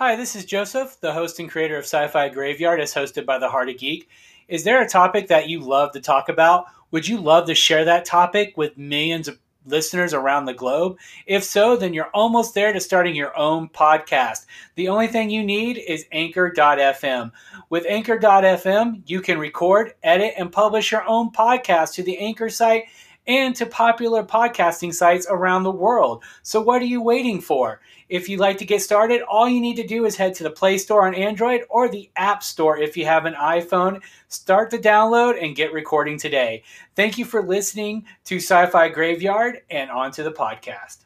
Hi, this is Joseph, the host and creator of Sci-Fi Graveyard, as hosted by The Heart of Geek. Is there a topic that you love to talk about? Would you love to share that topic with millions of listeners around the globe? If so, then you're almost there to starting your own podcast. The only thing you need is Anchor.fm. With Anchor.fm, you can record, edit, and publish your own podcast to the Anchor site and to popular podcasting sites around the world. So what are you waiting for? If you'd like to get started, all you need to do is head to the Play Store on Android or the App Store if you have an iPhone. Start the download and get recording today. Thank you for listening to Sci-Fi Graveyard, and on to the podcast.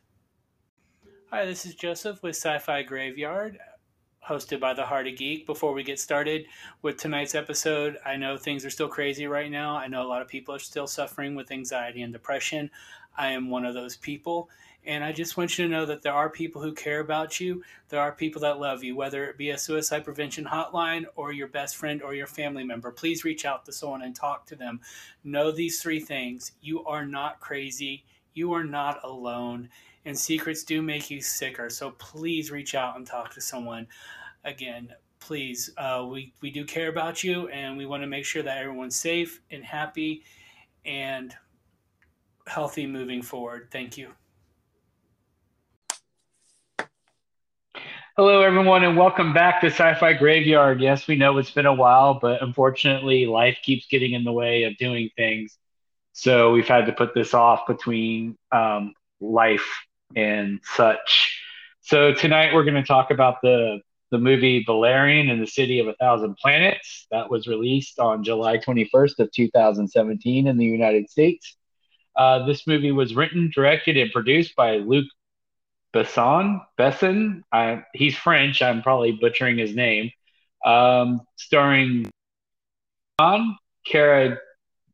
Hi, this is Joseph with Sci-Fi Graveyard, hosted by The Heart of Geek. Before we get started with tonight's episode, I know things are still crazy right now. I know a lot of people are still suffering with anxiety and depression. I am one of those people. And I just want you to know that there are people who care about you. There are people that love you, whether it be a suicide prevention hotline or your best friend or your family member. Please reach out to someone and talk to them. Know these three things. You are not crazy. You are not alone. And secrets do make you sicker. So please reach out and talk to someone. Again, please, we do care about you, and we want to make sure that everyone's safe and happy and healthy moving forward. Thank you. Hello, everyone, and welcome back to Sci-Fi Graveyard. Yes, we know it's been a while, but unfortunately, life keeps getting in the way of doing things. So we've had to put this off between life and such. So tonight, we're going to talk about the movie Valerian and the City of a Thousand Planets that was released on July 21st of 2017 in the United States. This movie was written, directed, and produced by Luc Besson. He's French. I'm probably butchering his name. Starring Cara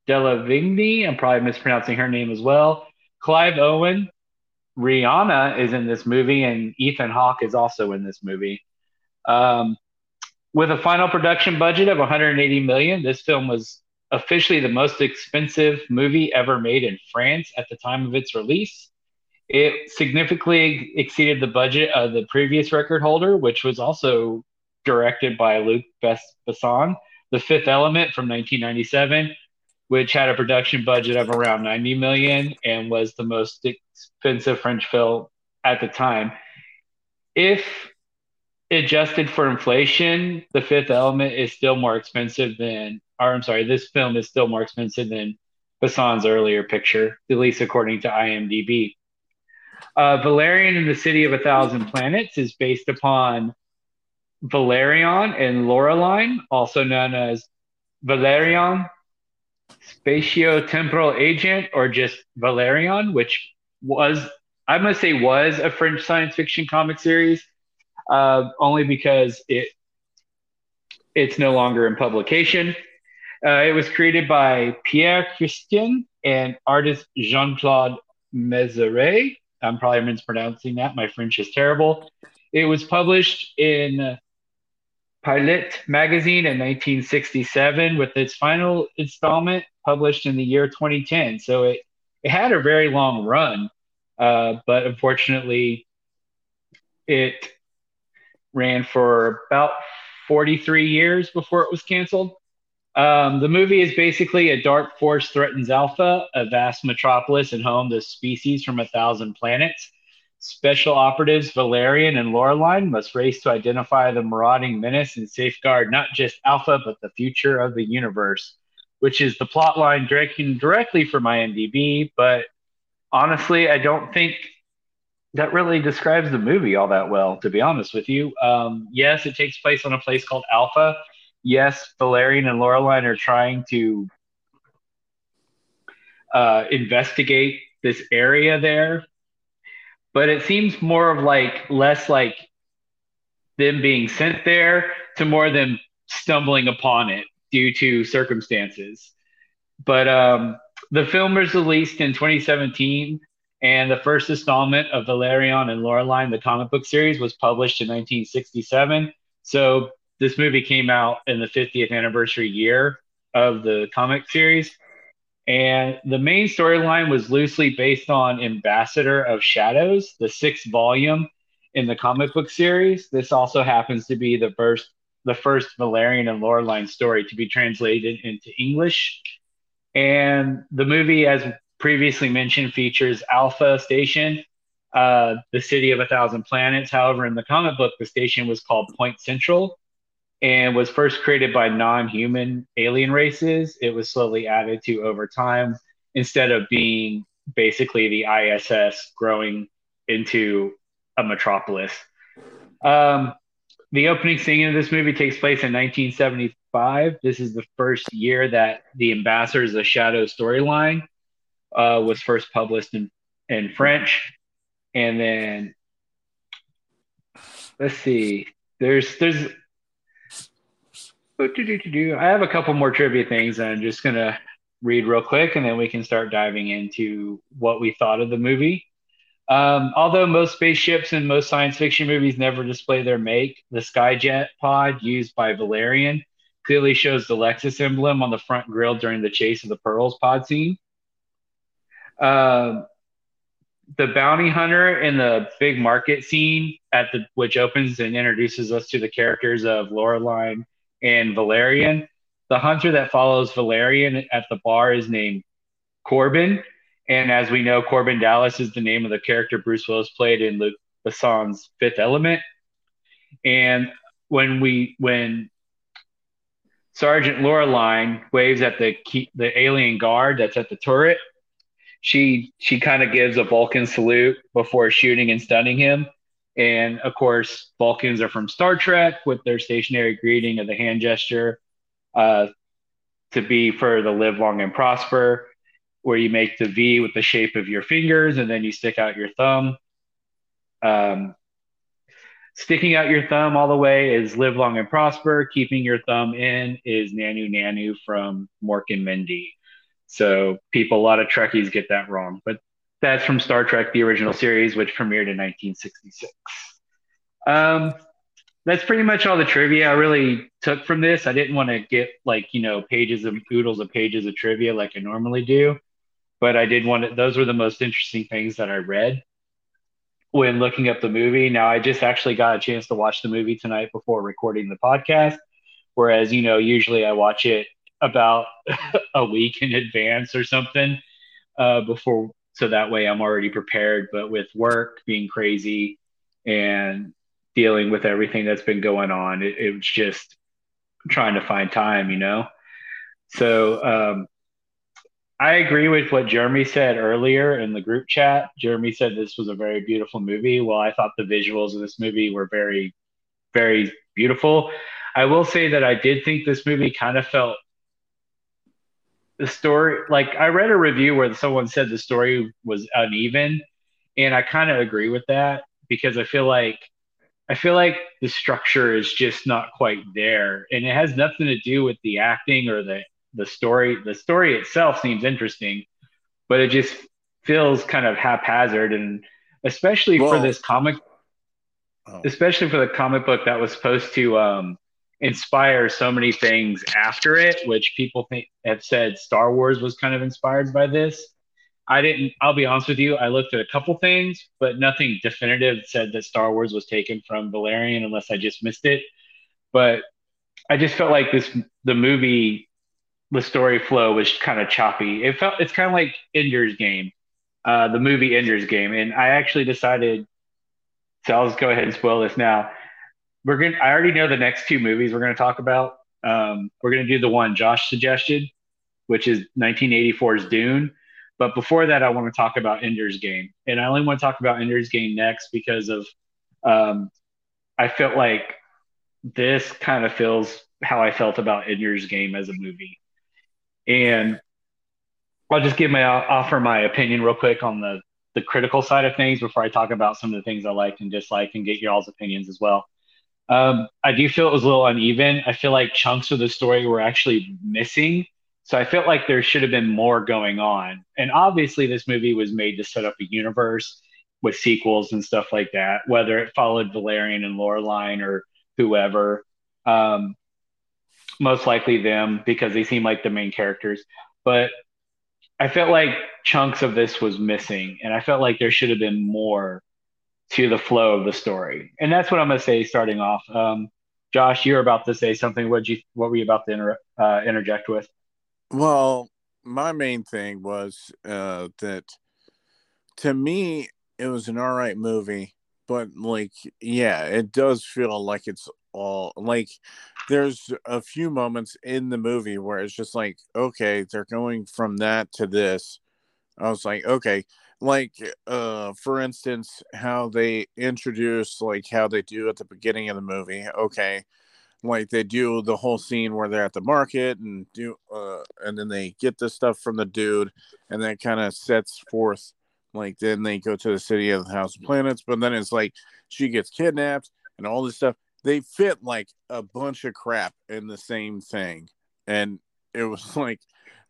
Delevingne. I'm probably mispronouncing her name as well. Clive Owen. Rihanna is in this movie, and Ethan Hawke is also in this movie. With a final production budget of $180 million, this film was officially the most expensive movie ever made in France at the time of its release. It significantly exceeded the budget of the previous record holder, which was also directed by Luc Besson, The Fifth Element from 1997, which had a production budget of around $90 million and was the most expensive French film at the time. If adjusted for inflation, The Fifth Element is still more expensive than, or I'm sorry, this film is still more expensive than Besson's earlier picture, at least according to IMDb. Valerian and the City of a Thousand Planets is based upon Valerian and Laureline, also known as Valerian, Spatio-Temporal Agent, or just Valerian, which was, I must say, was a French science fiction comic series, only because it's no longer in publication. It was created by Pierre Christin and artist Jean-Claude Méseret. I'm probably mispronouncing that. My French is terrible. It was published in Pilot magazine in 1967 with its final installment published in the year 2010. So it had a very long run, but unfortunately it ran for about 43 years before it was canceled. The movie is basically a dark force threatens Alpha, a vast metropolis and home to species from 1,000 planets. Special operatives Valerian and Laureline must race to identify the marauding menace and safeguard not just Alpha, but the future of the universe, which is the plotline directly from IMDb. But honestly, I don't think that really describes the movie all that well, to be honest with you. Yes, it takes place on a place called Alpha. Yes, Valerian and Laureline are trying to investigate this area there, but it seems more of like less like them being sent there to more them stumbling upon it due to circumstances. But the film was released in 2017, and the first installment of Valerian and Laureline, the comic book series, was published in 1967. So this movie came out in the 50th anniversary year of the comic series. And the main storyline was loosely based on Ambassador of Shadows, the 6th volume in the comic book series. This also happens to be the first Valerian and Laureline story to be translated into English. And the movie, as previously mentioned, features Alpha Station, the City of a Thousand Planets. However, in the comic book, the station was called Point Central and was first created by non-human alien races. It was slowly added to over time instead of being basically the ISS growing into a metropolis. The opening scene of this movie takes place in 1975. This is the first year that the Ambassadors of Shadows storyline was first published in French. And then, let's see, there's I have a couple more trivia things that I'm just going to read real quick, and then we can start diving into what we thought of the movie. Although most spaceships and most science fiction movies never display their make, the Skyjet pod used by Valerian clearly shows the Lexus emblem on the front grille during the Chase of the Pearls pod scene. The bounty hunter in the big market scene, which opens and introduces us to the characters of Laureline and Valerian. The hunter that follows Valerian at the bar is named Corbin. And as we know, Corbin Dallas is the name of the character Bruce Willis played in Luc Besson's Fifth Element. And when Sergeant Laureline waves at the alien guard that's at the turret, she kind of gives a Vulcan salute before shooting and stunning him. And, of course, Vulcans are from Star Trek with their stationary greeting of the hand gesture to be for the live long and prosper, where you make the V with the shape of your fingers and then you stick out your thumb. Sticking out your thumb all the way is live long and prosper. Keeping your thumb in is Nanu Nanu from Mork and Mindy. So people, a lot of Trekkies get that wrong, but that's from Star Trek, the original series, which premiered in 1966. That's pretty much all the trivia I really took from this. I didn't want to get pages of trivia like I normally do, but I did want to, those were the most interesting things that I read when looking up the movie. Now, I just actually got a chance to watch the movie tonight before recording the podcast, whereas, usually I watch it about a week in advance or something before. So that way I'm already prepared, but with work being crazy and dealing with everything that's been going on, it was just trying to find time, So I agree with what Jeremy said earlier in the group chat. Jeremy said this was a very beautiful movie. Well, I thought the visuals of this movie were very, very beautiful. I will say that I did think this movie kind of felt the story, like I read a review where someone said the story was uneven, and I kind of agree with that because I feel like the structure is just not quite there, and it has nothing to do with the acting or the story. The story itself seems interesting, but it just feels kind of haphazard, and especially for the comic book that was supposed to inspire so many things after it, which people have said Star Wars was kind of inspired by this. I'll be honest with you, I looked at a couple things, but nothing definitive said that Star Wars was taken from Valerian unless I just missed it. But I just felt like the story flow was kind of choppy. It's kind of like Ender's Game, the movie Ender's Game. And I actually decided, so I'll just go ahead and spoil this now. I already know the next two movies we're going to talk about. We're going to do the one Josh suggested, which is 1984's Dune. But before that, I want to talk about Ender's Game. And I only want to talk about Ender's Game next because of I felt like this kind of feels how I felt about Ender's Game as a movie. And I'll just offer my opinion real quick on the critical side of things before I talk about some of the things I liked and disliked and get y'all's opinions as well. I do feel it was a little uneven. I feel like chunks of the story were actually missing. So I felt like there should have been more going on. And obviously this movie was made to set up a universe with sequels and stuff like that, whether it followed Valerian and Laureline or whoever, most likely them because they seem like the main characters. But I felt like chunks of this was missing, and I felt like there should have been more to the flow of the story. And that's what I'm going to say starting off. Josh, you're about to say something. What were you about to interject with? Well, my main thing was that to me, it was an all right movie, but like, yeah, it does feel like it's all like there's a few moments in the movie where it's just like, okay, they're going from that to this. I was like, okay, like, for instance, how they introduce, like, how they do at the beginning of the movie. Okay. Like, they do the whole scene where they're at the market and do, and then they get the stuff from the dude, and that kind of sets forth, like, then they go to the city of the Thousand Planets, but then it's like she gets kidnapped and all this stuff. They fit like a bunch of crap in the same thing. And it was like,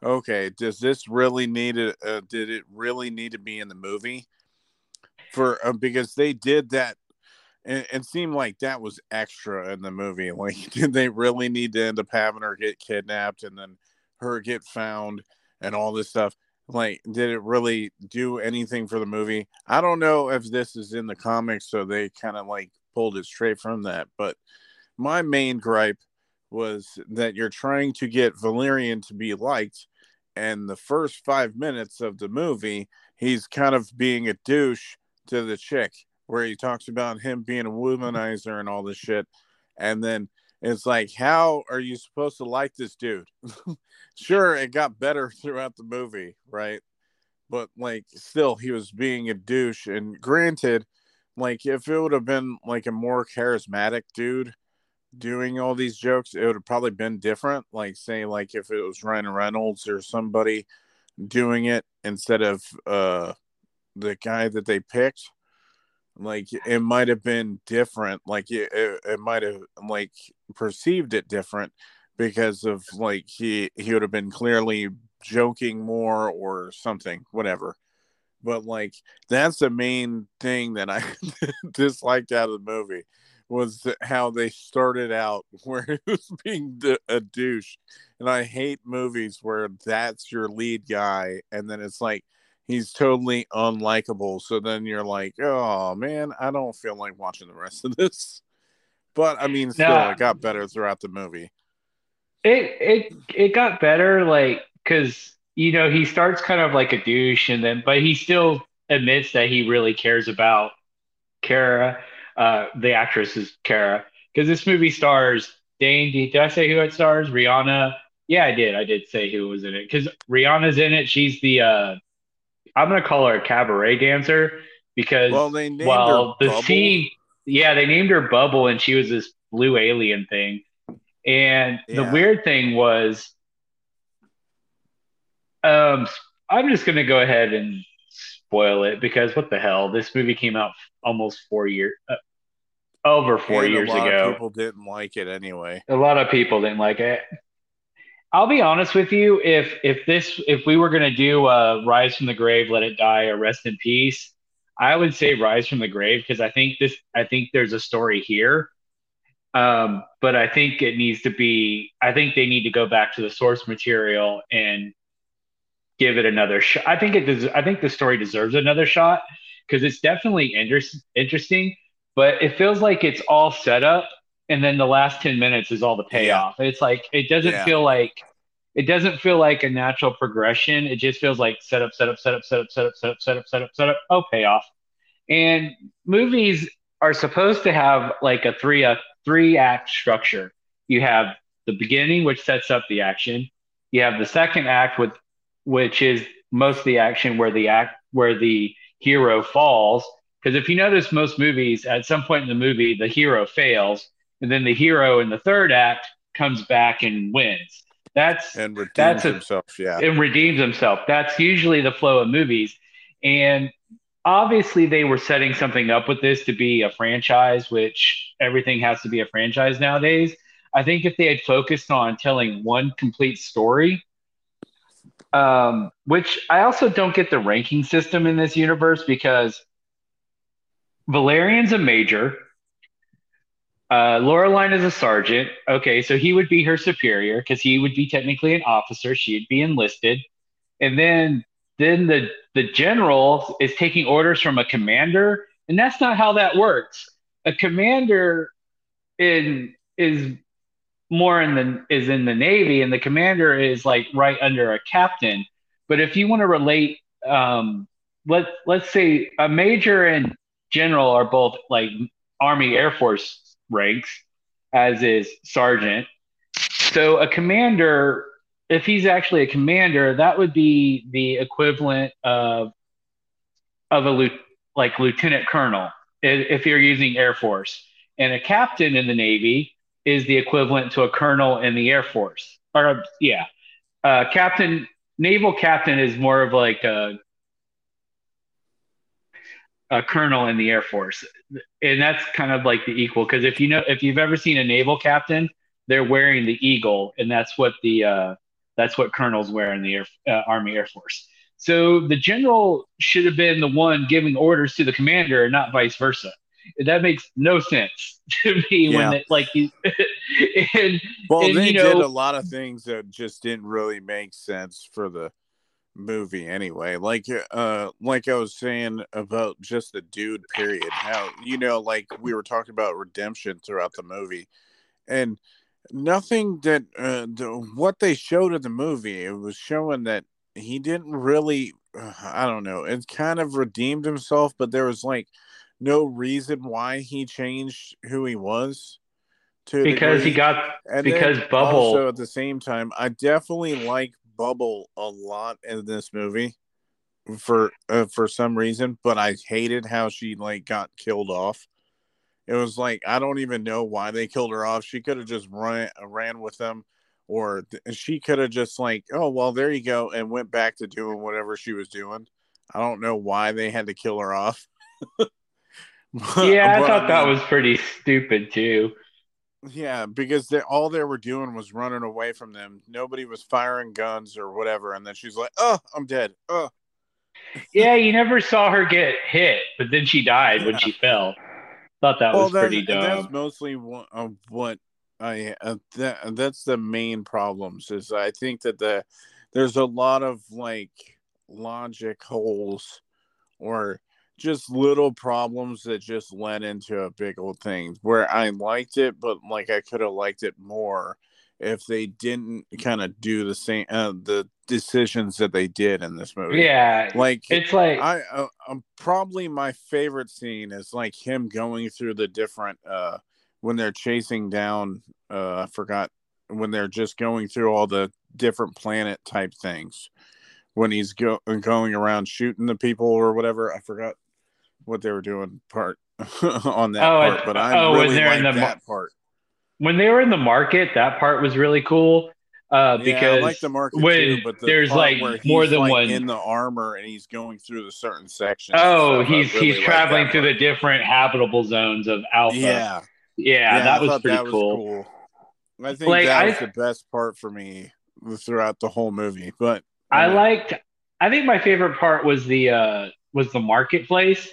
okay, does this really need a, did it really need to be in the movie for, because they did that. And it seemed like that was extra in the movie. Like, did they really need to end up having her get kidnapped and then her get found and all this stuff? Like, did it really do anything for the movie? I don't know if this is in the comics, so they kind of like pulled it straight from that. But my main gripe was that you're trying to get Valerian to be liked, and the first 5 minutes of the movie, he's kind of being a douche to the chick, where he talks about him being a womanizer and all this shit. And then it's like, how are you supposed to like this dude? Sure, it got better throughout the movie, right? But, like, still, he was being a douche. And granted, like, if it would have been, like, a more charismatic dude doing all these jokes, it would have probably been different. Like, say, like, if it was Ryan Reynolds or somebody doing it instead of the guy that they picked, like, it might have been different. Like, it might have, like, perceived it different because of, like, he would have been clearly joking more or something, whatever. But, like, that's the main thing that I disliked out of the movie, was how they started out where it was being a douche. And I hate movies where that's your lead guy, and then it's like he's totally unlikable. So then you're like, oh, man, I don't feel like watching the rest of this. But, I mean, still, it got better throughout the movie. It got better, like, because, you know, he starts kind of like a douche, and then, but he still admits that he really cares about Cara. The actress is Cara, because this movie stars Dane. Did I say who it stars? Rihanna. Yeah, I did. I did say who was in it, because Rihanna's in it. She's the I'm gonna call her a cabaret dancer, because they named her Bubble, and she was this blue alien thing. And the weird thing was, I'm just gonna go ahead and spoil it, because what the hell? This movie came out almost 4 years, over 4 years ago. A lot of people didn't like it anyway. A lot of people didn't like it. I'll be honest with you. If we were gonna do Rise from the Grave, Let It Die, or Rest in Peace, I would say Rise from the Grave, because I think there's a story here. But I think it needs to be. I think they need to go back to the source material and give it another shot. I think the story deserves another shot, because it's definitely interesting, but it feels like it's all set up, and then the last 10 minutes is all the payoff. Yeah. It's like, it doesn't feel like a natural progression. It just feels like set up. Oh, payoff. And movies are supposed to have like a three act structure. You have the beginning, which sets up the action. You have the second act, which is most of the action where the hero falls. Because if you notice, most movies, at some point in the movie, the hero fails, and then the hero in the third act comes back and wins. And redeems himself. That's usually the flow of movies. And obviously, they were setting something up with this to be a franchise, which everything has to be a franchise nowadays. I think if they had focused on telling one complete story, which I also don't get the ranking system in this universe, because Valerian's a major, Laureline is a sergeant. Okay, so he would be her superior, because he would be technically an officer. She'd be enlisted, and then the general is taking orders from a commander, And that's not how that works. A commander is in the Navy, and the commander is like right under a captain. But if you want to relate, let's say a major and general are both like Army Air Force ranks, as is sergeant. So a commander, if he's actually a commander, that would be the equivalent of a lieutenant colonel, if you're using Air Force. And a captain in the Navy is the equivalent to a colonel in the Air Force. Naval captain is more of like a colonel in the Air Force. And that's kind of like the equal, because if you've ever seen a naval captain, they're wearing the eagle, and that's what colonels wear in the Army Air Force. So the general should have been the one giving orders to the commander, and not vice versa. That makes no sense to me. Yeah. They did a lot of things that just didn't really make sense for the movie anyway. Like I was saying about just the dude period, how, we were talking about redemption throughout the movie, and nothing that what they showed in the movie, it was showing that he didn't really, I don't know, it kind of redeemed himself, but there was like no reason why he changed who he was to, because he got, and because Bubble. Also at the same time, I definitely like Bubble a lot in this movie for some reason, but I hated how she got killed off. It was like, I don't even know why they killed her off. She could have just ran with them, or she could have just oh, well, there you go, and went back to doing whatever she was doing. I don't know why they had to kill her off. Yeah, I thought that was pretty stupid too. Yeah, because all they were doing was running away from them. Nobody was firing guns or whatever, and then she's like, "Oh, I'm dead." Oh. Yeah, you never saw her get hit, but then she died when she fell. Thought that was pretty dumb. That's mostly what I. That's the main problems. Is I think that there's a lot of logic holes, or just little problems that just led into a big old thing where I liked it, but I could have liked it more if they didn't kind of do the same, the decisions that they did in this movie. Yeah. I'm probably my favorite scene is him going through the different, when they're chasing down, I forgot, when they're just going through all the different planet type things, when he's going around shooting the people or whatever. I forgot what they were doing part on that part, but I really liked that part. When they were in the market, that part was really cool. Because yeah, I like the market too, but there's more than one in the armor, and he's going through the certain sections. Oh, he's traveling through the different habitable zones of Alpha. Yeah, that was pretty cool. I think that was the best part for me throughout the whole movie. But I think my favorite part was the marketplace,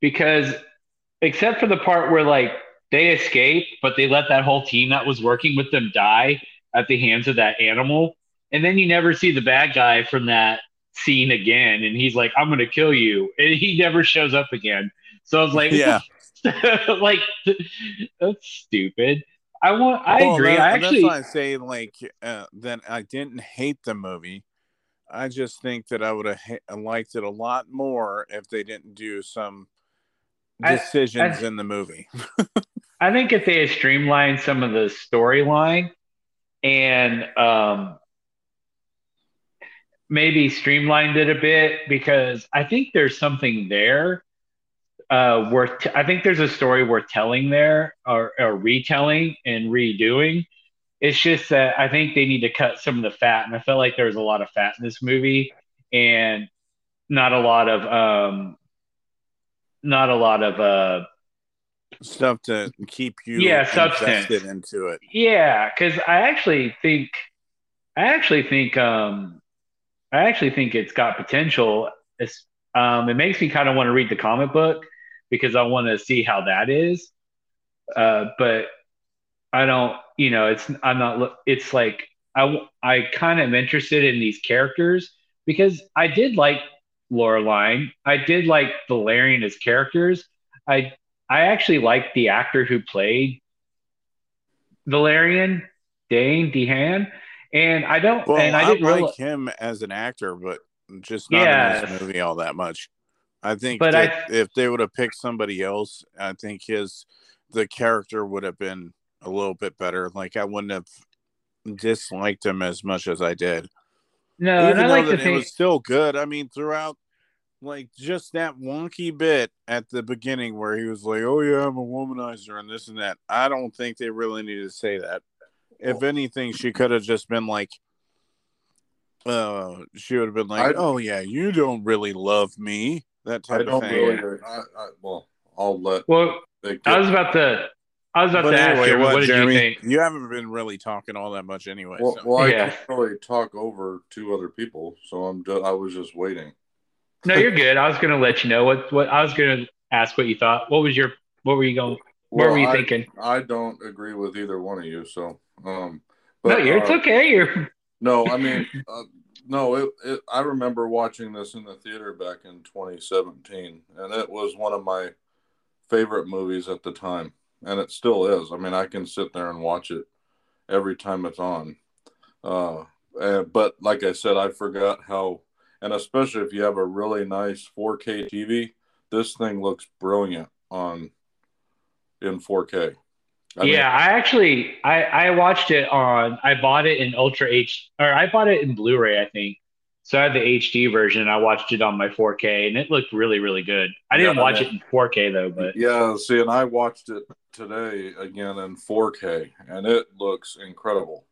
because except for the part where they escape, but they let that whole team that was working with them die at the hands of that animal. And then you never see the bad guy from that scene again. And he's like, I'm going to kill you. And he never shows up again. So I was like, yeah, that's stupid. I agree. That's why I say that I didn't hate the movie. I just think that I would have liked it a lot more if they didn't do some decisions in the movie. I think if they had streamlined some of the storyline and maybe streamlined it a bit, because I think there's something there I think there's a story worth telling there, or retelling and redoing. It's just that I think they need to cut some of the fat, and I felt like there was a lot of fat in this movie, and not a lot of stuff to keep you invested into it. Yeah, because I actually think it's got potential. It makes me kind of want to read the comic book, because I want to see how that is. But I don't, I kind of am interested in these characters, because I did like Laureline. I did like Valerian as characters. I actually like the actor who played Valerian, Dane DeHaan, and I don't. Well, and I didn't like him as an actor, but just not in this movie all that much. I think, but if they would have picked somebody else, I think the character would have been a little bit better. Like, I wouldn't have disliked him as much as I did. No, even though it was still good. I mean, throughout, like, just that wonky bit at the beginning where he was like, "Oh yeah, I'm a womanizer," and this and that. I don't think they really needed to say that. If anything, she could have just been like, she would have been like, "Oh yeah, you don't really love me." That type of thing. Really, I'll let. Well, I was about to ask you, what did Jeremy, you think? You haven't been really talking all that much anyway. Well, I can't really talk over two other people, so I was just waiting. No, you're good. I was going to let you know what I was going to ask what you thought. What were you thinking? I don't agree with either one of you, so. It's okay. No, I mean, I remember watching this in the theater back in 2017, and it was one of my favorite movies at the time, and it still is. I mean, I can sit there and watch it every time it's on. But like I said, I forgot how, and especially if you have a really nice 4K TV, this thing looks brilliant in 4K. I watched it I bought it in I bought it in Blu-ray, I think. So I had the HD version, and I watched it on my 4K, and it looked really, really good. I didn't watch it in 4K, though. But and I watched it today again in 4K, and it looks incredible.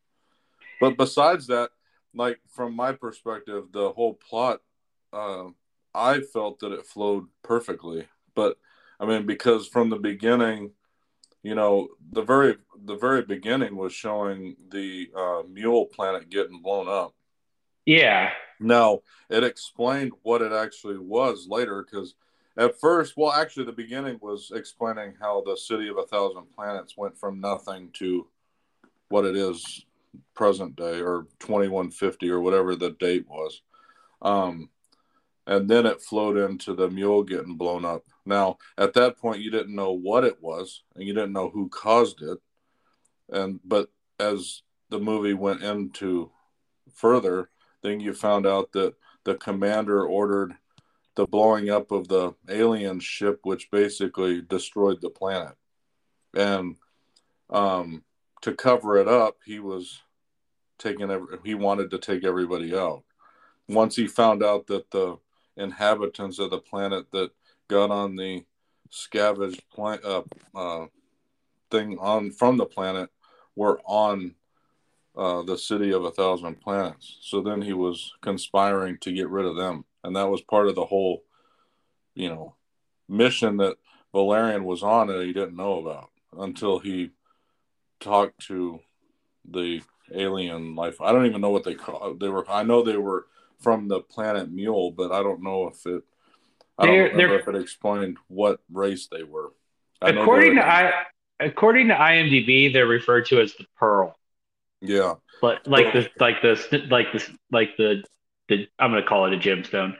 But besides that, like, from my perspective, the whole plot, I felt that it flowed perfectly. But, I mean, because from the beginning, you know, the very beginning was showing the mule planet getting blown up. Yeah. Now, it explained what it actually was later, because at first, the beginning was explaining how the City of a Thousand Planets went from nothing to what it is present day, or 2150, or whatever the date was. And then it flowed into the mule getting blown up. Now, at that point, you didn't know what it was, and you didn't know who caused it. But as the movie went into further, then you found out that the commander ordered the blowing up of the alien ship, which basically destroyed the planet. And to cover it up, he wanted to take everybody out. Once he found out that the inhabitants of the planet that got on the scavenged thing from the planet were on the City of a Thousand Planets. So then he was conspiring to get rid of them. And that was part of the whole, you know, mission that Valerian was on and he didn't know about until he talked to the alien life. I don't even know what they call. I know they were from the planet Mule, but I don't know if it. I don't remember if it explained what race they were. According to IMDb, they're referred to as the Pearl. Yeah, but like the I'm going to call it a gemstone,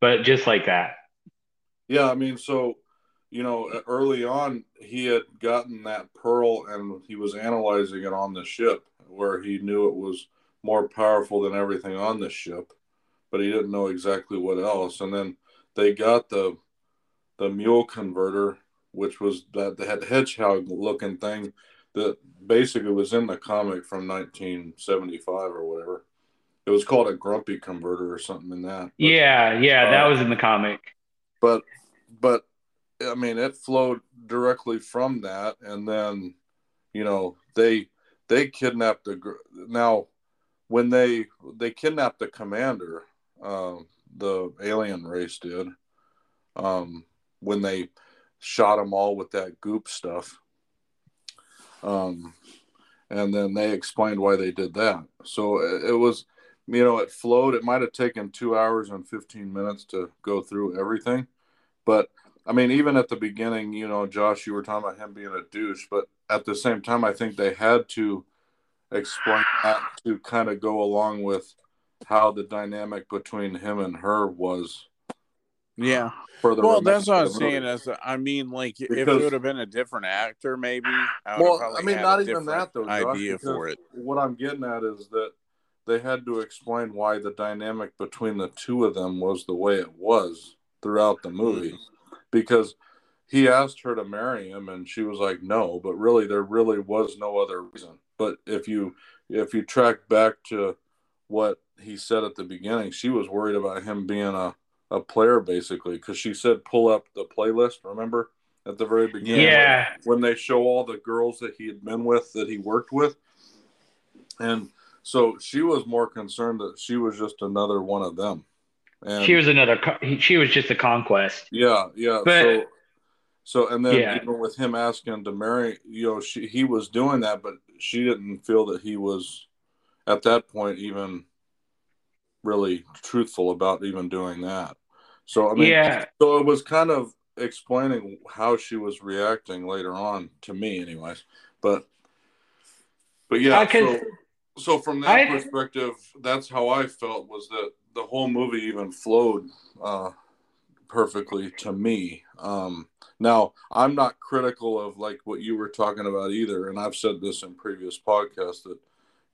but just like that. Yeah, I mean, so, you know, early on he had gotten that pearl and he was analyzing it on the ship, where he knew it was more powerful than everything on the ship, but he didn't know exactly what else. And then they got the mule converter, which was that hedgehog looking thing that basically was in the comic from 1975 or whatever. It was called a grumpy converter or something in that. But, that was in the comic. But I mean, it flowed directly from that, and then, you know, they kidnapped when they kidnapped the commander, the alien race did, when they shot them all with that goop stuff. And then they explained why they did that. So it was, you know, it flowed. It might have taken 2 hours and 15 minutes to go through everything. But, I mean, even at the beginning, you know, Josh, you were talking about him being a douche. But at the same time, I think they had to explain that to kind of go along with how the dynamic between him and her was Yeah. Well, that's what I was saying. I mean, like, because, if it would have been a different actor, maybe. I mean, not even that, though. What I'm getting at is that they had to explain why the dynamic between the two of them was the way it was throughout the movie. Mm-hmm. Because he asked her to marry him, and she was like, no. But really, there really was no other reason. But if you track back to what he said at the beginning, she was worried about him being a player, basically, because she said pull up the playlist, remember, at the very beginning. Yeah. When they show all the girls that he had been with, that he worked with. And so she was more concerned that she was just another one of them. And she was just a conquest. Yeah, yeah. But, so and then even with him asking to marry, he was doing that, but she didn't feel that he was, at that point, even really truthful about even doing that. So, I mean, so it was kind of explaining how she was reacting later on, to me anyways. But yeah, so from that perspective, that's how I felt, was that the whole movie even flowed perfectly to me. Now, I'm not critical of like what you were talking about either, and I've said this in previous podcasts that,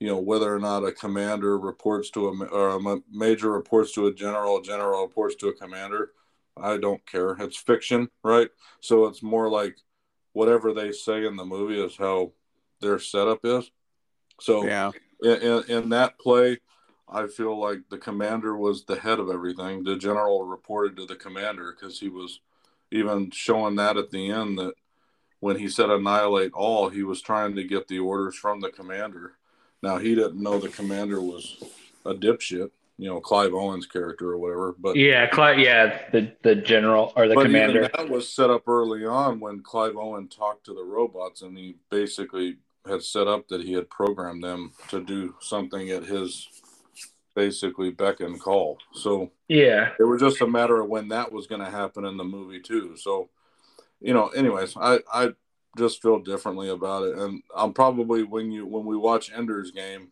whether or not a commander reports to a major reports to a general reports to a commander, I don't care. It's fiction, right? So it's more like whatever they say in the movie is how their setup is. So in that play, I feel like the commander was the head of everything. The general reported to the commander, because he was even showing that at the end, that when he said annihilate all, he was trying to get the orders from the commander. Now, he didn't know the commander was a dipshit, Clive Owen's character or whatever. But the general or the commander. Even that was set up early on when Clive Owen talked to the robots, and he basically had set up that he had programmed them to do something at his basically beck and call. So it was just a matter of when that was going to happen in the movie too. So, anyways, I just feel differently about it, and I'm probably when we watch Ender's Game,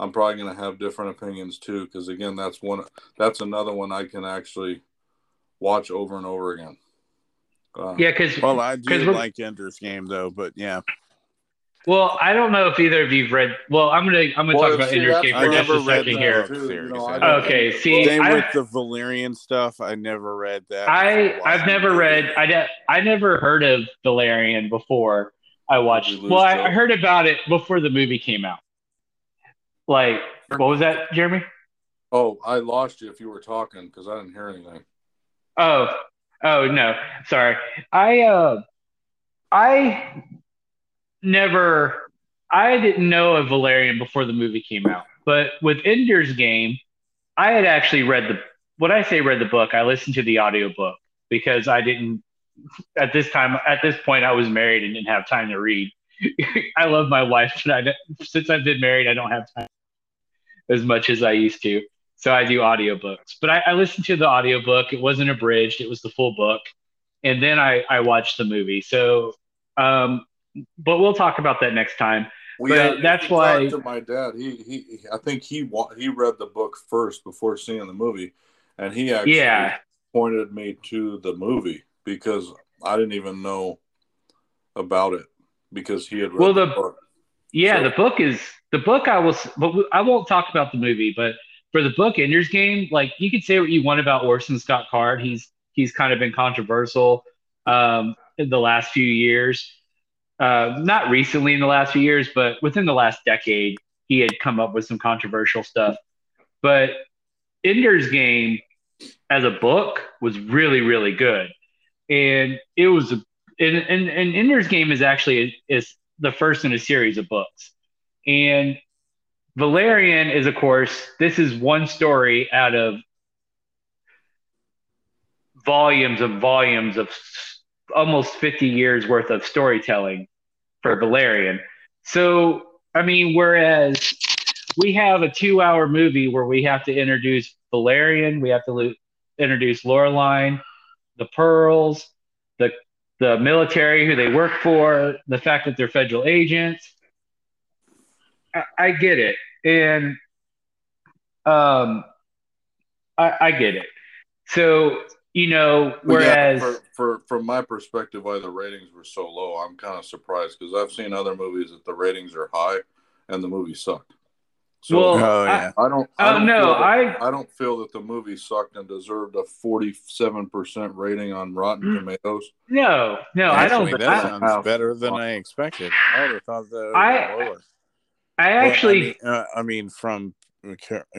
I'm probably going to have different opinions too, because again, that's another one I can actually watch over and over again. Well, I do like Ender's Game though, but yeah. Well, I don't know if either of you've read. Well, I'm gonna talk about Ender's Game for just a second here. Okay, see, with the Valerian stuff, I never read that. I never heard of Valerian before I watched. Well, I heard about it before the movie came out. Like, what was that, Jeremy? Oh, I lost you if you were talking because I didn't hear anything. Oh no, sorry. I didn't know of Valerian before the movie came out, but with Ender's Game, I had actually read the book. I listened to the audiobook because I didn't, at this point I was married and didn't have time to read. I love my wife, but since I've been married, I don't have time as much as I used to. So I do audiobooks, but I listened to the audiobook. It wasn't abridged. It was the full book. And then I watched the movie. So, but we'll talk about that next time. That's why. To my dad, I think he read the book first before seeing the movie, and he actually pointed me to the movie because I didn't even know about it because he had read the book. Yeah, so, the book is the book. But I won't talk about the movie. But for the book, Ender's Game, like you could say what you want about Orson Scott Card. He's kind of been controversial in the last few years. Not recently in the last few years, but within the last decade, he had come up with some controversial stuff. But Ender's Game as a book was really, really good. And it was, and Ender's Game is actually the first in a series of books. And Valerian is, of course, this is one story out of volumes and volumes of almost 50 years worth of storytelling for Valerian. So, I mean, whereas we have a 2-hour movie where we have to introduce Valerian, we have to introduce Laureline, the Pearls, the military who they work for, the fact that they're federal agents. I get it. And I get it. So You know, whereas from my perspective, why the ratings were so low, I'm kind of surprised because I've seen other movies that the ratings are high and the movie sucked. So I don't feel that the movie sucked and deserved a 47% rating on Rotten Tomatoes. No, actually, I don't. That sounds better than I expected. I would have thought that was lower. I mean, from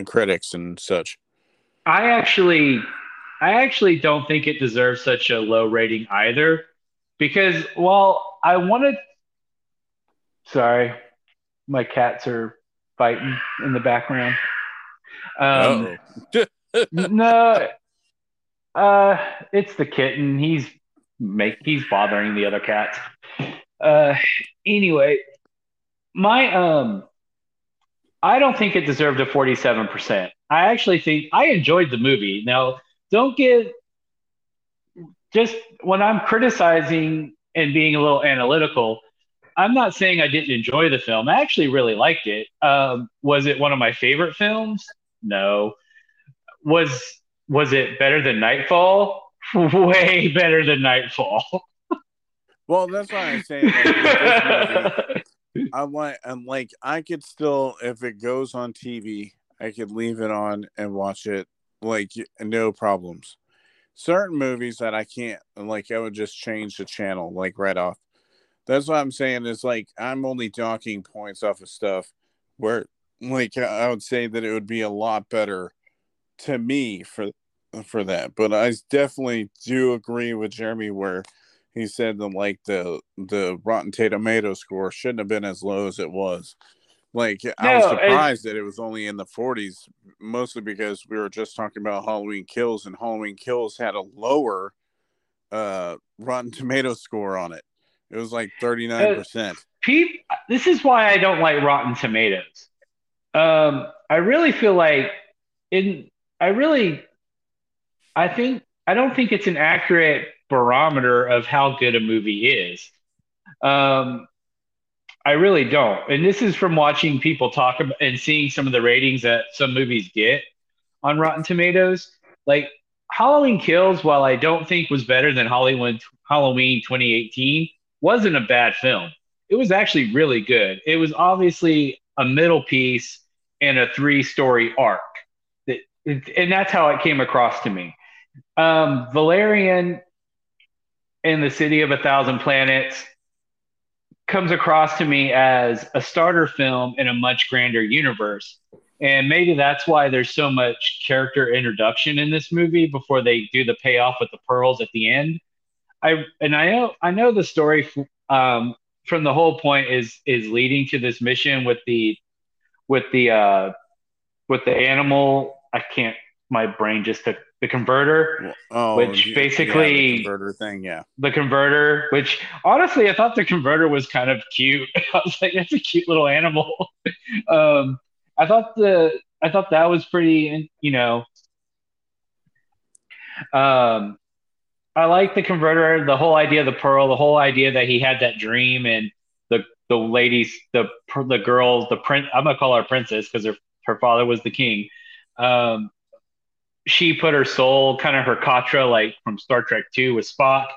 critics and such. I actually don't think it deserves such a low rating either, because while I wanted, sorry, my cats are fighting in the background. It's the kitten. He's bothering the other cats. Anyway, I don't think it deserved a 47%. I actually think I enjoyed the movie. Now, just when I'm criticizing and being a little analytical, I'm not saying I didn't enjoy the film. I actually really liked it. Was it one of my favorite films? No. Was it better than Nightfall? Way better than Nightfall. Well, that's why I'm saying. I'm like, I could still, if it goes on TV, I could leave it on and watch it. Like, no problems. Certain movies that I can't, like, I would just change the channel, like, right off. That's what I'm saying is, like, I'm only docking points off of stuff where, like, I would say that it would be a lot better to me for that. But I definitely do agree with Jeremy where he said that, like, the Rotten Tomato score shouldn't have been as low as it was. Like, I was surprised that it was only in the 40s, mostly because we were just talking about Halloween Kills, and Halloween Kills had a lower Rotten Tomato score on it. It was like 39%. This is why I don't like Rotten Tomatoes. I really feel like I don't think it's an accurate barometer of how good a movie is. I really don't. And this is from watching people talk about and seeing some of the ratings that some movies get on Rotten Tomatoes. Like Halloween Kills, while I don't think was better than Halloween 2018, wasn't a bad film. It was actually really good. It was obviously a middle piece and a three-story arc. And that's how it came across to me. Valerian and the City of a Thousand Planets comes across to me as a starter film in a much grander universe. And maybe that's why there's so much character introduction in this movie before they do the payoff with the pearls at the end. I know the story from the whole point is leading to this mission with the animal. My brain just took the converter, the converter thing. Yeah. The converter, which honestly, I thought the converter was kind of cute. I was like, that's a cute little animal. I thought that was pretty, you know, I like the converter, the whole idea of the pearl, the whole idea that he had that dream and the ladies, the girls, the prince, I'm going to call her princess because her father was the king. She put her soul, kind of her Katra, like from Star Trek 2 with Spock,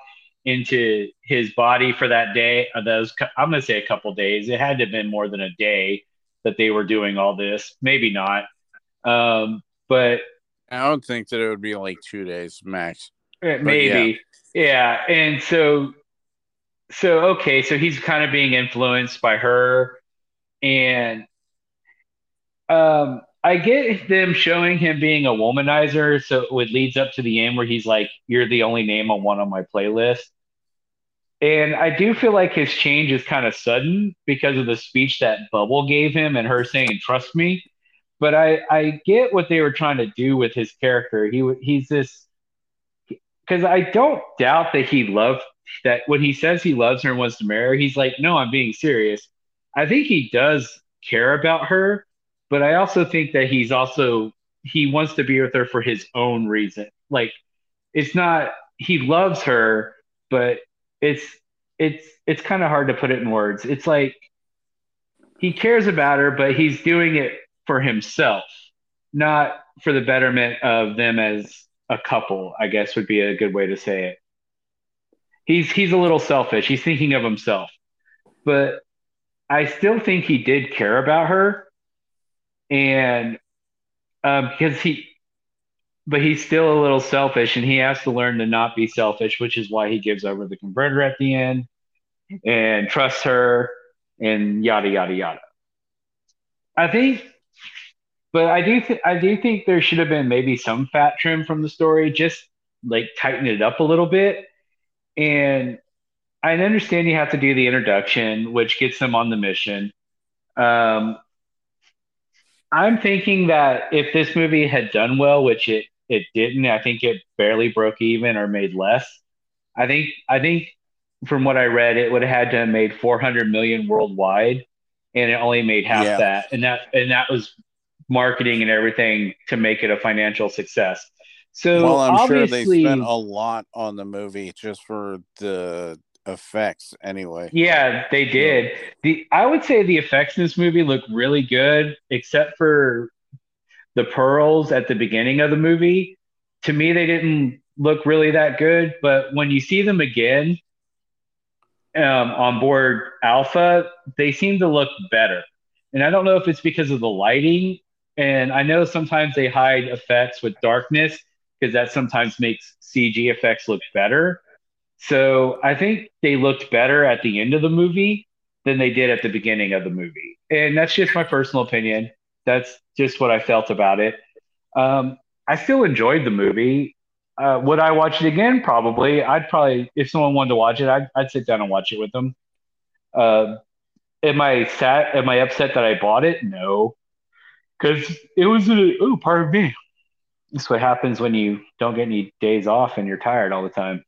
into his body for that day. I'm going to say a couple days. It had to have been more than a day that they were doing all this. Maybe not. But I don't think that it would be like 2 days max. Maybe. Yeah. And so, okay. So he's kind of being influenced by her. And I get them showing him being a womanizer. So it leads up to the end where he's like, you're the only name I want on my playlist. And I do feel like his change is kind of sudden because of the speech that Bubble gave him and her saying, trust me. But I get what they were trying to do with his character. He's this, because I don't doubt that he loved that when he says he loves her and wants to marry her, he's like, no, I'm being serious. I think he does care about her, but I also think that he wants to be with her for his own reason. Like, it's not, he loves her, but it's kind of hard to put it in words. It's like he cares about her, but he's doing it for himself, not for the betterment of them as a couple, I guess would be a good way to say it. He's a little selfish. He's thinking of himself. But I still think he did care about her. And because he's still a little selfish, and he has to learn to not be selfish, which is why he gives over the converter at the end and trusts her and yada, yada, yada. I do think there should have been maybe some fat trim from the story, just like tighten it up a little bit. And I understand you have to do the introduction, which gets them on the mission. I'm thinking that if this movie had done well, which it didn't, I think it barely broke even or made less. I think from what I read, it would have had to have made $400 million worldwide, and it only made half that. And that was marketing and everything to make it a financial success. So well, I'm sure they spent a lot on the movie just for the effects anyway. Yeah, they did. I would say the effects in this movie look really good, except for the pearls at the beginning of the movie. To me, they didn't look really that good, but when you see them again on board Alpha, they seem to look better. And I don't know if it's because of the lighting, and I know sometimes they hide effects with darkness because that sometimes makes CG effects look better. So I think they looked better at the end of the movie than they did at the beginning of the movie. And that's just my personal opinion. That's just what I felt about it. I still enjoyed the movie. Would I watch it again? Probably. If someone wanted to watch it, I'd sit down and watch it with them. Am I upset that I bought it? No. Because it was pardon me. That's what happens when you don't get any days off and you're tired all the time.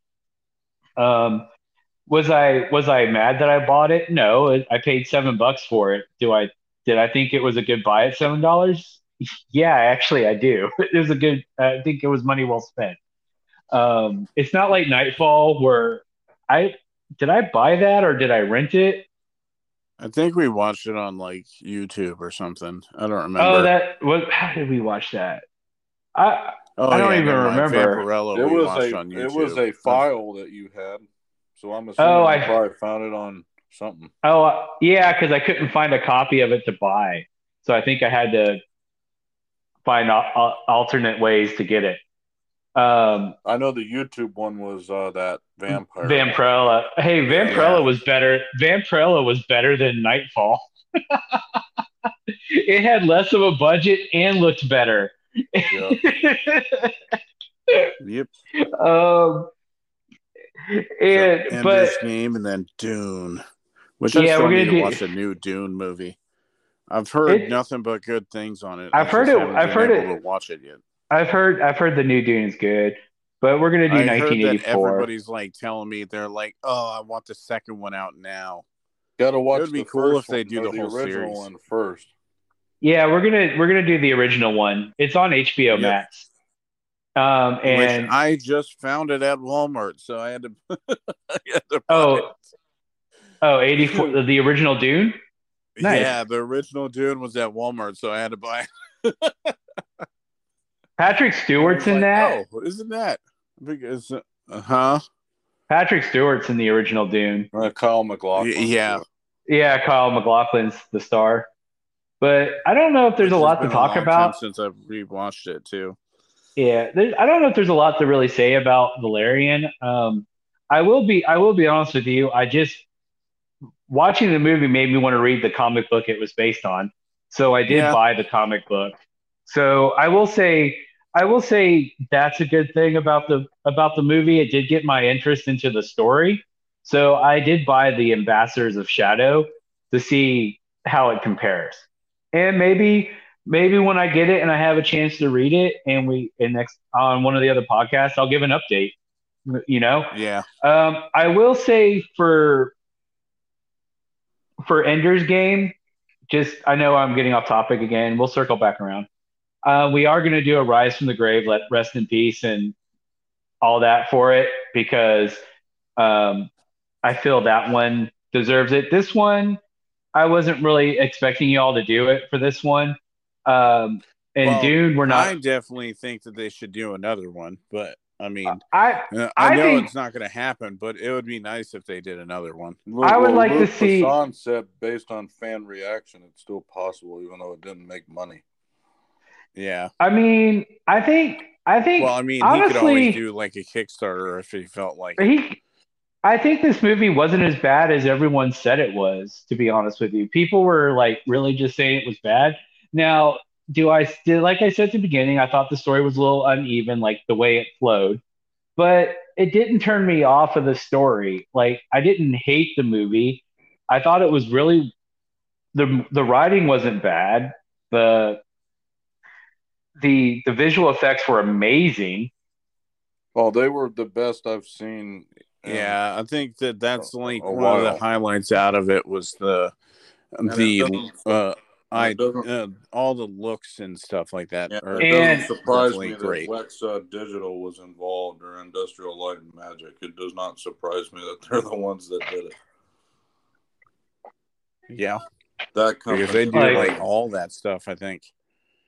Was I mad that I bought it? No, I paid $7 for it. Did I think it was a good buy at $7? Yeah, actually I do. It was I think it was money well spent. It's not like Nightfall where did I buy that or did I rent it? I think we watched it on like YouTube or something. I don't remember. How did we watch that? I don't remember. It was a file that you had, so I'm assuming I probably found it on something. Oh, yeah, because I couldn't find a copy of it to buy, so I think I had to find alternate ways to get it. I know the YouTube one was that Vampirella. Hey, Vampirella was better than Nightfall. It had less of a budget and looked better. Yep. Ender's Game and then Dune, which I still need to watch a new Dune movie. I've heard nothing but good things on it. I've heard it. Watch it yet? I've heard the new Dune is good, but we're gonna do 1984. Everybody's like telling me they're like, oh, I want the second one out now. Gotta watch. It would be cool if they do the whole series one first. Yeah, we're gonna do the original one. It's on HBO Max. And which I just found it at Walmart, so I had to. I had to buy it. 84, the original Dune. Nice. Yeah, the original Dune was at Walmart, so I had to buy it. Patrick Stewart's in that. Oh, isn't that? Because Patrick Stewart's in the original Dune. Kyle MacLachlan. Yeah, Kyle MacLachlan's the star. But I don't know if there's a lot to talk about. Since I've rewatched it too. Yeah, I don't know if there's a lot to really say about Valerian. I will be honest with you. I just watching the movie made me want to read the comic book it was based on, so I did buy the comic book. So I will say that's a good thing about the movie. It did get my interest into the story. So I did buy the Ambassadors of Shadow to see how it compares. And maybe when I get it and I have a chance to read it, and next on one of the other podcasts, I'll give an update. You know? Yeah. I will say for Ender's Game, I know I'm getting off topic again. We'll circle back around. We are going to do a Rise from the Grave, let rest in peace, and all that for it because I feel that one deserves it. This one, I wasn't really expecting you all to do it for this one. And well, dude, we're not. I definitely think that they should do another one, but I mean, I know it's not going to happen, but it would be nice if they did another one. I would like to see concept based on fan reaction. It's still possible, even though it didn't make money. Yeah, I mean, I think. Well, I mean, honestly, he could always do like a Kickstarter if he felt like it. I think this movie wasn't as bad as everyone said it was, to be honest with you. People were like really just saying it was bad. Now, like I said at the beginning, I thought the story was a little uneven, like the way it flowed. But it didn't turn me off of the story. Like, I didn't hate the movie. I thought it was really the writing wasn't bad. The visual effects were amazing. Oh, they were the best I've seen. Yeah, I think that's like one of the highlights out of it was all the looks and stuff like that. Yeah, it doesn't surprise me that Wexxot Digital was involved or Industrial Light and Magic. It does not surprise me that they're the ones that did it. Yeah, that company, because they do like all that stuff. I think.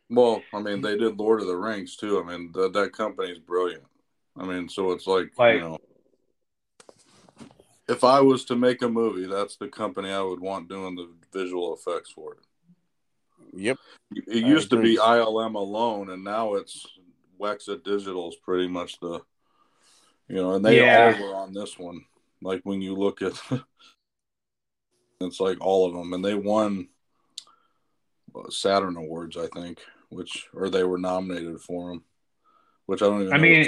Well, I mean, they did Lord of the Rings too. I mean, that company's brilliant. I mean, so it's like you know. If I was to make a movie, that's the company I would want doing the visual effects for it. Yep. It used to be ILM alone, and now it's Wexxot Digital's pretty much the, you know, and they all were on this one. Like when you look at, it's like all of them, and they won Saturn Awards, I think, or they were nominated for them. Which I don't even. I mean,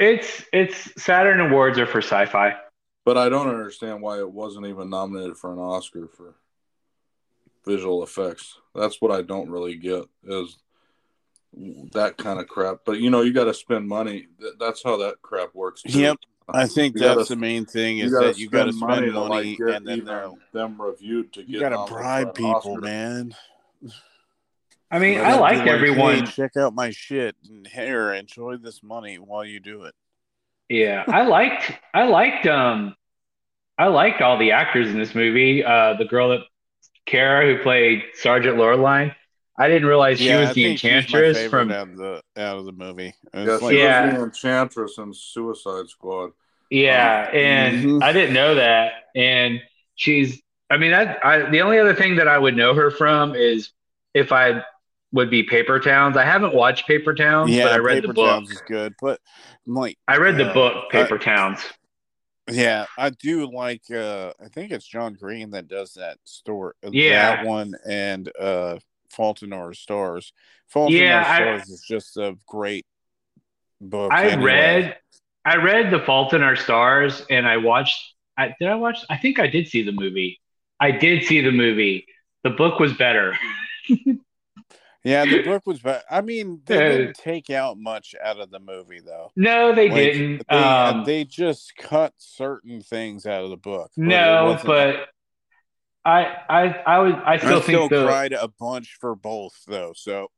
it's Saturn Awards are for sci-fi. But I don't understand why it wasn't even nominated for an Oscar for visual effects. That's what I don't really get is that kind of crap. But, you know, you got to spend money. That's how that crap works, too. Yep. I think that's the main thing is that you got to spend money to, like, and then them reviewed to get. You got to bribe people, Oscar. Man. I mean, I like everyone. Hey, check out my shit and here, enjoy this money while you do it. Yeah, I liked all the actors in this movie. The girl Cara, who played Sergeant Laureline, I didn't realize she was the Enchantress from out of the movie. Yes, like, she was the Enchantress in Suicide Squad. Yeah, and I didn't know that. And the only other thing that I would know her from is if I would be Paper Towns. I haven't watched Paper Towns, but I read the book. Towns is good, but I read the book Paper Towns. Yeah, I do like. I think it's John Green that does that story. Yeah, that one and Fault in Our Stars. Fault in Our Stars is just a great book. I read The Fault in Our Stars, and I watched. I think I did see the movie. The book was better. Yeah, the book was bad. I mean, they didn't take out much out of the movie, though. No, they didn't. They just cut certain things out of the book. No, but I still cried a bunch for both, though. So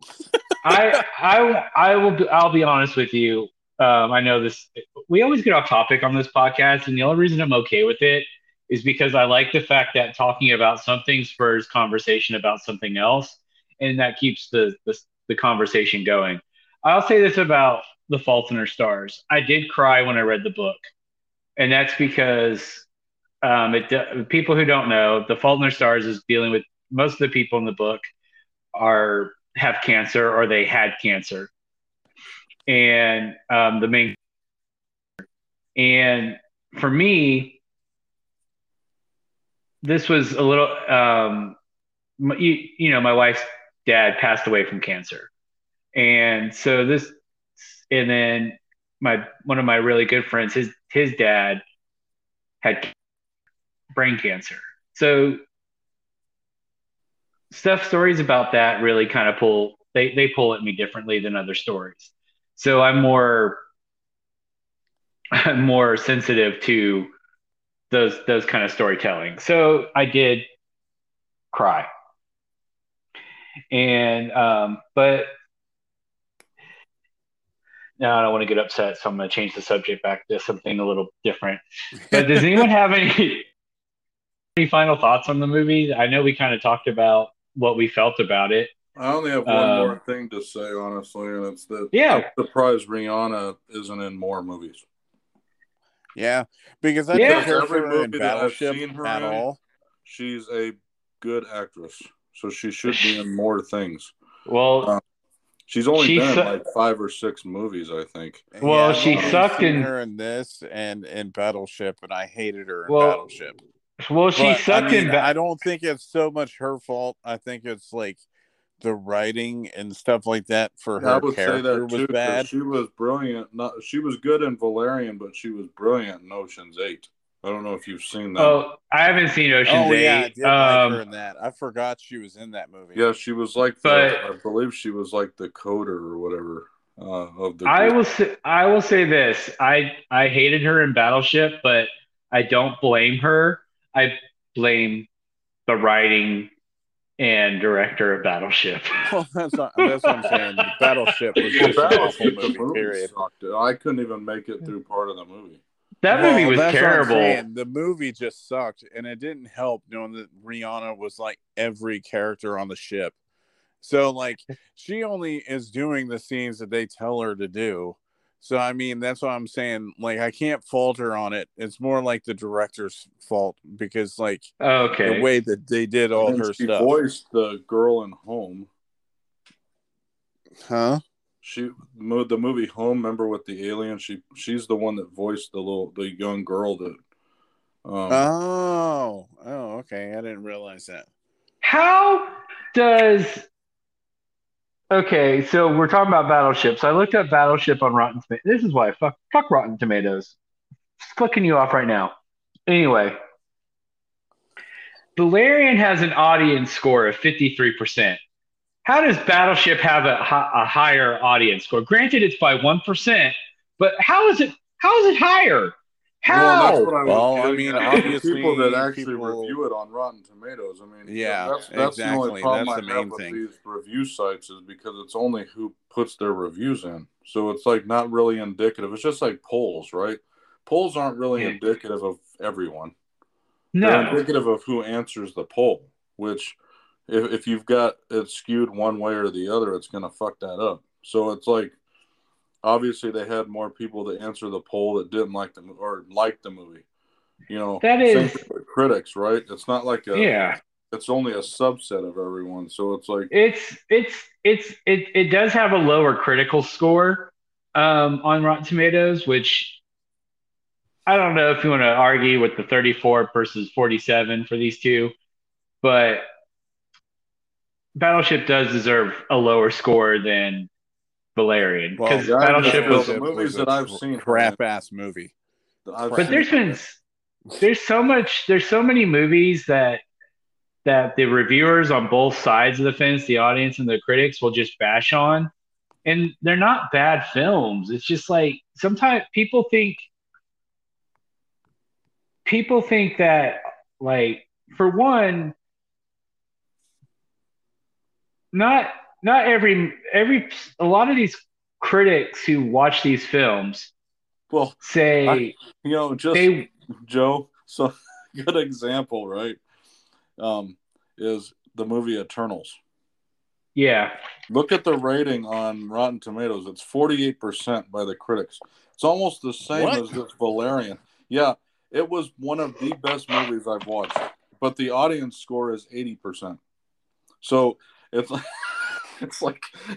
I'll be honest with you. I know this. We always get off topic on this podcast, and the only reason I'm okay with it is because I like the fact that talking about something spurs conversation about something else, and that keeps the conversation going. I'll say this about The Fault in Our Stars. I did cry when I read the book, and that's because people who don't know, The Fault in Our Stars is dealing with most of the people in the book have cancer or they had cancer, and for me, this was a little, you know, my wife's dad passed away from cancer. And so then one of my really good friends, his dad had brain cancer. So stories about that really kind of they pull at me differently than other stories. So I'm more sensitive to those kind of storytelling. So I did cry. And but now I don't want to get upset, so I'm going to change the subject back to something a little different. But does anyone have any final thoughts on the movie? I know we kind of talked about what we felt about it. I only have one more thing to say, honestly, and it's that I'm surprised Rihanna isn't in more movies. Yeah, because I don't care every movie that I've seen her at all. She's a good actress, so she should be in more things. Well, she's only been in like 5 or 6 movies, I think. Well, yeah, she sucked in her in this and in Battleship, and I hated her in Battleship. Well, she sucked in. I don't think it's so much her fault. I think it's like the writing and stuff like that for her character was bad. She was brilliant. She was good in Valerian, but she was brilliant in Ocean's 8. I don't know if you've seen that. Oh, I haven't seen Ocean's 8. Yeah, I did like her in that. I forgot she was in that movie. Yeah, she was like I believe she was like the coder or whatever of the group. I will say this. I hated her in Battleship, but I don't blame her. I blame the writing and director of Battleship. Well, that's what I'm saying. Battleship was just an awful movie, period. I couldn't even make it through part of the movie. That movie was terrible. The movie just sucked, and it didn't help knowing that Rihanna was like every character on the ship. So, like, she only is doing the scenes that they tell her to do. So, I mean, that's what I'm saying. Like, I can't fault her on it. It's more like the director's fault because, like, the way that they did all her stuff. She voiced the girl in Home. Huh? She the movie Home. Remember with the alien? She's the one that voiced the young girl that. Okay. I didn't realize that. How does? Okay, so we're talking about Battleship. So I looked up Battleship on Rotten Tomatoes. This is why. Fuck Rotten Tomatoes. It's clicking you off right now. Anyway. Valerian has an audience score of 53%. How does Battleship have a higher audience score? Granted, it's by 1%, but how is it higher? How? Well, I mean, obviously, people that actually review it on Rotten Tomatoes. I mean, that's exactly. The only problem I have with these review sites is because it's only who puts their reviews in. So it's like not really indicative. It's just like polls, right? Polls aren't really indicative of everyone. No. They're indicative of who answers the poll, which if you've got it skewed one way or the other, it's going to fuck that up. So it's like, obviously, they had more people to answer the poll that didn't like the or liked the movie. You know, that is critics, right? It's not like It's only a subset of everyone, so it's like it does have a lower critical score on Rotten Tomatoes, which I don't know if you want to argue with the 34 versus 47 for these two, but Battleship does deserve a lower score than Valerian, because Battleship was the movies that I've seen crap ass movie. But there's so many movies that the reviewers on both sides of the fence, the audience and the critics, will just bash on, and they're not bad films. It's just like sometimes people think that, like, for one, not every a lot of these critics who watch these films Joe. So good example, right? Is the movie Eternals. Yeah. Look at the rating on Rotten Tomatoes. It's 48% by the critics. It's almost the same as this Valerian. Yeah, it was one of the best movies I've watched, but the audience score is 80%. So it's like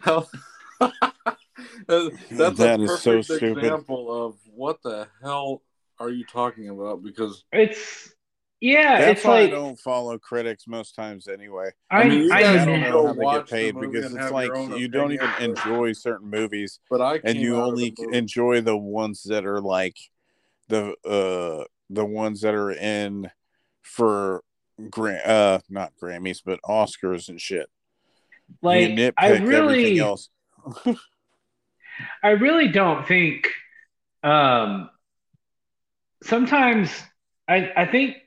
that is so stupid. Example of what the hell are you talking about? Because that's why I don't follow critics most times anyway. I don't know how they get paid because it's like you don't even enjoy certain movies, and you only enjoy the ones that are like the ones that are in for not Grammys but Oscars and shit. Like, you nitpick everything else. I really don't think. Sometimes I think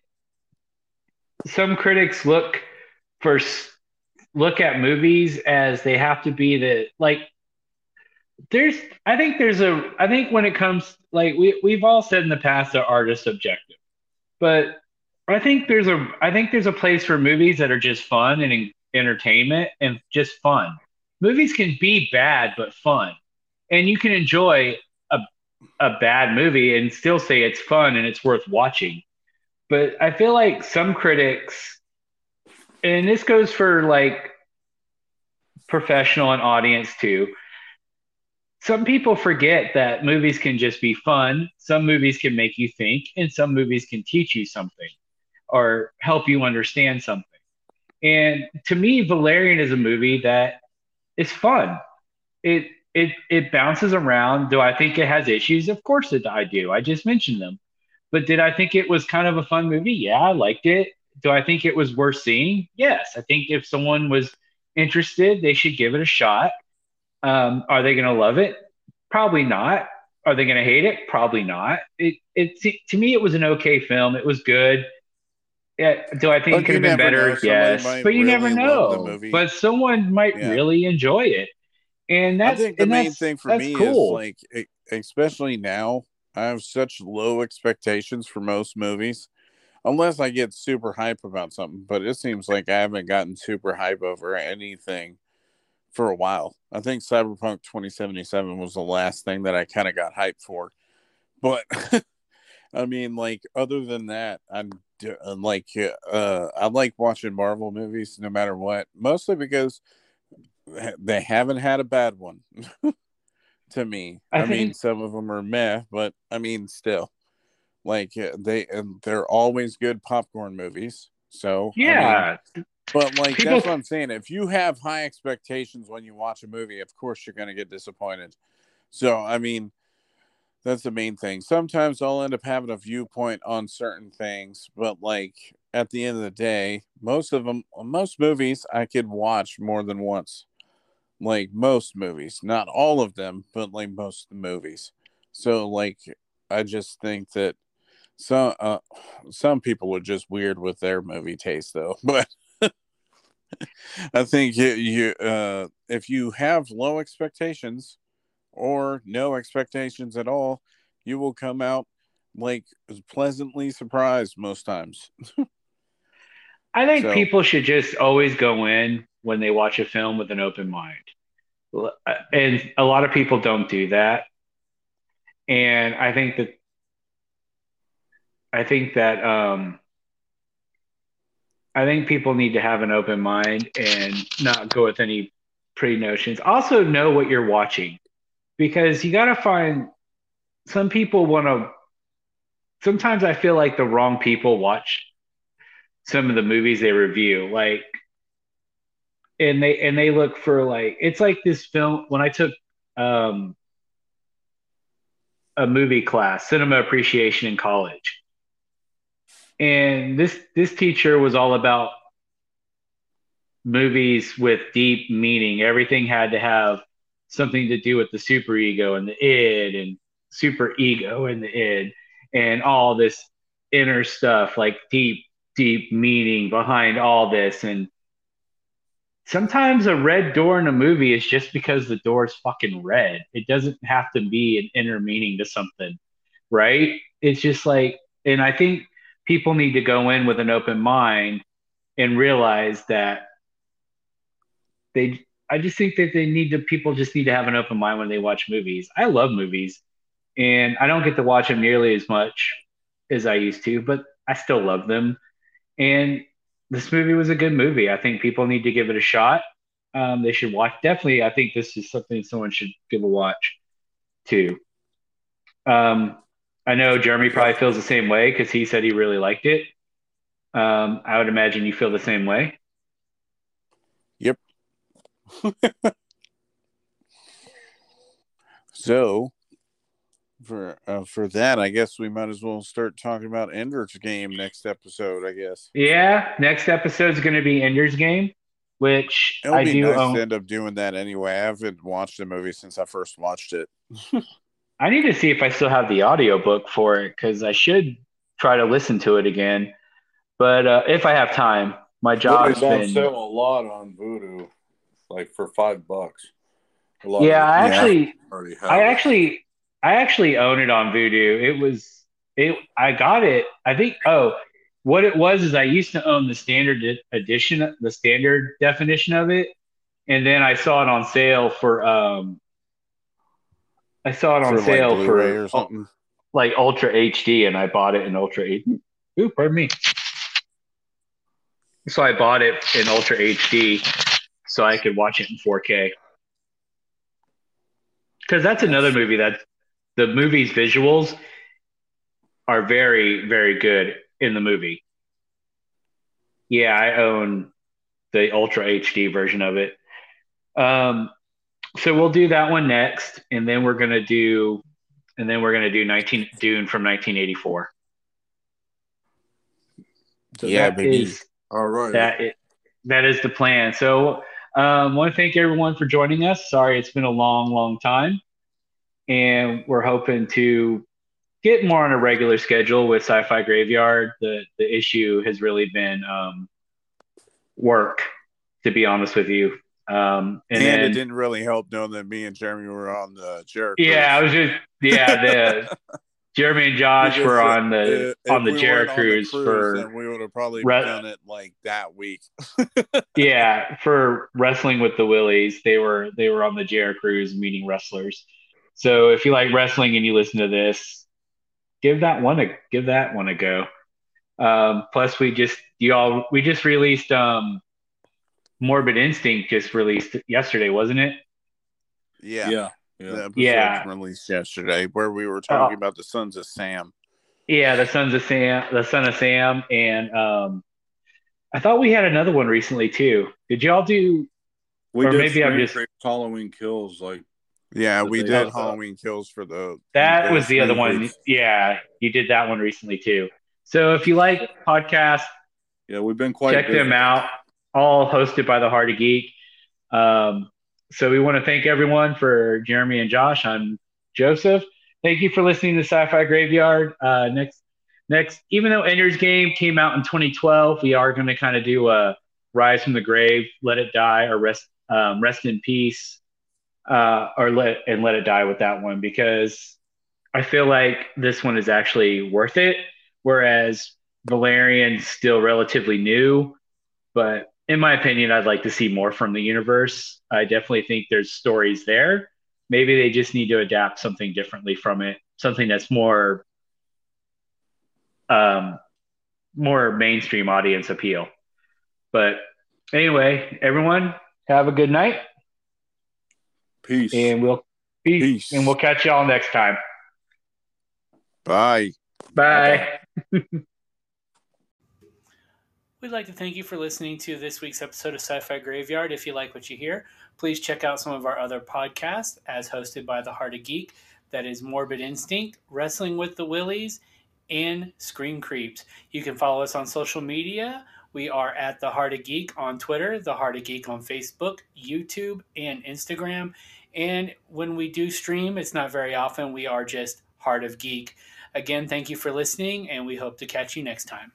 some critics look at movies as they have to be I think when it comes, like, we've all said in the past that art is subjective, but I think there's a place for movies that are just fun and entertainment and just fun. Movies can be bad, but fun. And you can enjoy a bad movie and still say it's fun and it's worth watching. But I feel like some critics, and this goes for like professional and audience too, some people forget that movies can just be fun. Some movies can make you think, and some movies can teach you something or help you understand something. And to me, Valerian is a movie that is fun. It bounces around. Do I think it has issues? Of course I do. I just mentioned them. But did I think it was kind of a fun movie? Yeah, I liked it. Do I think it was worth seeing? Yes. I think if someone was interested, they should give it a shot. Are they going to love it? Probably not. Are they going to hate it? Probably not. To me, it was an okay film. It was good. Yeah. Do I think it could have been better? Yes. But you never know. But someone might really enjoy it. And that's, I think the main thing for me is like, especially now, I have such low expectations for most movies, unless I get super hype about something. But it seems like I haven't gotten super hype over anything for a while. I think Cyberpunk 2077 was the last thing that I kind of got hyped for. But I mean, like, other than that, I like watching Marvel movies no matter what, mostly because they haven't had a bad one. To me, I mean, some of them are meh, but I mean, still, like they're always good popcorn movies. So yeah, I mean, but like that's what I'm saying. If you have high expectations when you watch a movie, of course you're going to get disappointed. So I mean, that's the main thing. Sometimes I'll end up having a viewpoint on certain things, but like at the end of the day, most movies, I could watch more than once. Like most movies, not all of them, but like most of the movies. So like, I just think that some people are just weird with their movie taste though. But I think you if you have low expectations or no expectations at all, you will come out like pleasantly surprised most times. I think people should just always go in when they watch a film with an open mind. And a lot of people don't do that. And I think people need to have an open mind and not go with any pre-notions. Also know what you're watching, because you got to find some people sometimes I feel like the wrong people watch some of the movies they review, like, and they look for like, it's like this film. When I took a movie class, cinema appreciation in college, and this teacher was all about movies with deep meaning. Everything had to have something to do with the superego and the id, and superego and the id, and all this inner stuff, like deep meaning behind all this. And sometimes a red door in a movie is just because the door is fucking red. It doesn't have to be an inner meaning to something, right? It's just like, and I think people need to go in with an open mind and realize that people just need to have an open mind when they watch movies. I love movies, and I don't get to watch them nearly as much as I used to, but I still love them. And this movie was a good movie. I think people need to give it a shot. They should watch. Definitely, I think this is something someone should give a watch too. I know Jeremy probably feels the same way because he said he really liked it. I would imagine you feel the same way. Yep. So, for that, I guess we might as well start talking about Ender's Game next episode, I guess. Yeah, next episode is going to be Ender's Game, which I do nice own. To end up doing that anyway. I haven't watched the movie since I first watched it. I need to see if I still have the audiobook for it, because I should try to listen to it again. But if I have time, my job is on sale a lot on Vudu, like for $5. I actually own it on Vudu. I got it. I think, What it was is I used to own the standard edition, the standard definition of it, and then I saw it on sale for like Ultra HD, and I bought it in Ultra HD. Ooh, pardon me. So I bought it in Ultra HD so I could watch it in 4K. Because that's another movie that the movie's visuals are very, very good in the movie. Yeah, I own the Ultra HD version of it. So we'll do that one next, and then we're gonna do, Dune from 1984. So yeah, baby. All right. That is the plan. So I want to thank everyone for joining us. Sorry, it's been a long, long time, and we're hoping to get more on a regular schedule with Sci-Fi Graveyard. The issue has really been work, to be honest with you. And then, it didn't really help knowing that me and Jeremy were on the Jericho. Yeah, Jeremy and Josh were on the Jericho cruise for. Then we would have probably done it like that week. Yeah, for Wrestling with the Willies, they were on the Jericho cruise meeting wrestlers. So if you like wrestling and you listen to this, give that one a go. Plus, we just released. Morbid Instinct just released yesterday, wasn't it? Yeah. The episode released yesterday, where we were talking about the Sons of Sam. Yeah, the Son of Sam, and I thought we had another one recently too. Did y'all do? Halloween Kills, like. Yeah, we did Halloween Kills for the. That was the other one. Yeah, you did that one recently too. So if you like podcasts, we've been check them out. All hosted by the Heart of Geek. So we want to thank everyone for Jeremy and Josh. I'm Joseph. Thank you for listening to Sci-Fi Graveyard. Next, even though Ender's Game came out in 2012, we are going to kind of do a rise from the grave, let it die, or rest in peace, let it die with that one, because I feel like this one is actually worth it. Whereas Valerian's still relatively new, but in my opinion, I'd like to see more from the universe. I definitely think there's stories there. Maybe they just need to adapt something differently from it, something that's more mainstream audience appeal. But anyway, everyone, have a good night. Peace. And peace. And we'll catch y'all next time. Bye. We'd like to thank you for listening to this week's episode of Sci-Fi Graveyard. If you like what you hear, please check out some of our other podcasts as hosted by the Heart of Geek. That is Morbid Instinct, Wrestling with the Willies, and Scream Creeps. You can follow us on social media. We are at The Heart of Geek on Twitter, The Heart of Geek on Facebook, YouTube, and Instagram. And when we do stream, it's not very often. We are just Heart of Geek. Again, thank you for listening, and we hope to catch you next time.